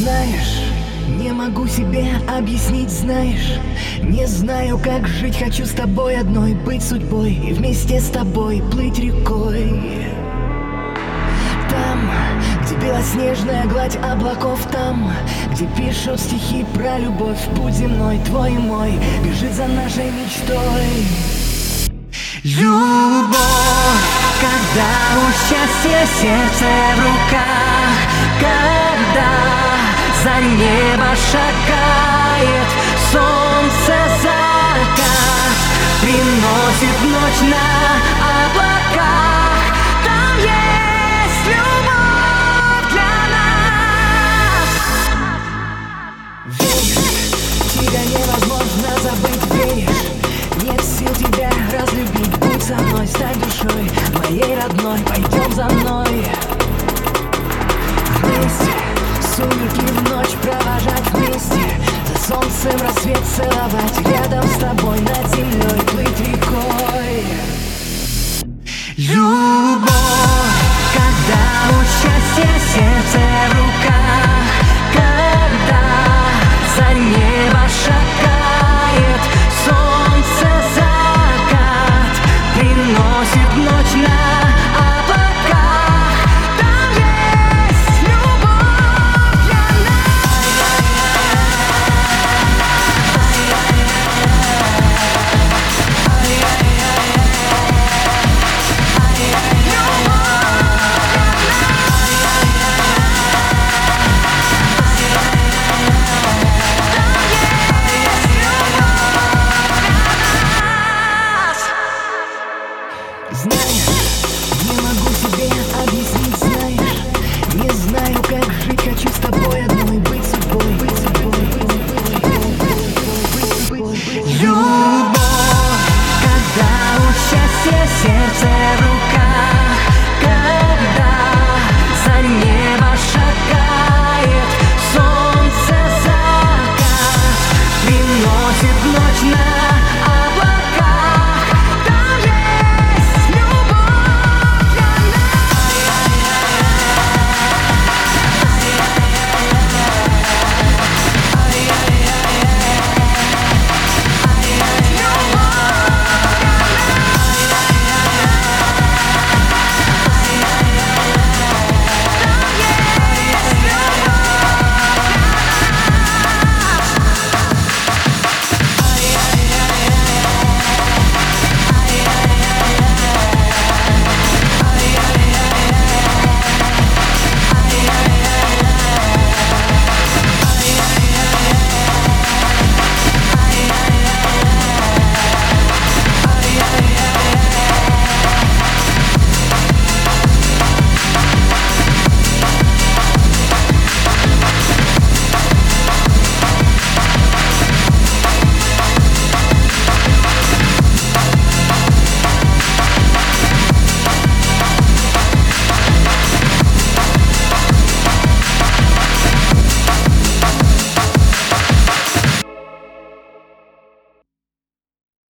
Знаешь, не могу себе объяснить, знаешь, не знаю, как жить. Хочу с тобой одной быть судьбой и вместе с тобой плыть рекой. Там, где белоснежная гладь облаков, там, где пишут стихи про любовь, путь земной твой и мой бежит за нашей мечтой. Любовь, когда у счастья сердце в руках, когда за небо шагает солнце закат, приносит ночь на облаках. Там есть любовь для нас. Веришь, тебя невозможно забыть, веришь, нет сил тебя разлюбить. Будь со мной, стань душой моей родной, пойдем за мной. Вместе сумерки в ночь провожать, вместе за солнцем рассвет целовать, рядом с тобой над землей плыть рекой. Любовь, когда у счастья сердце в руках.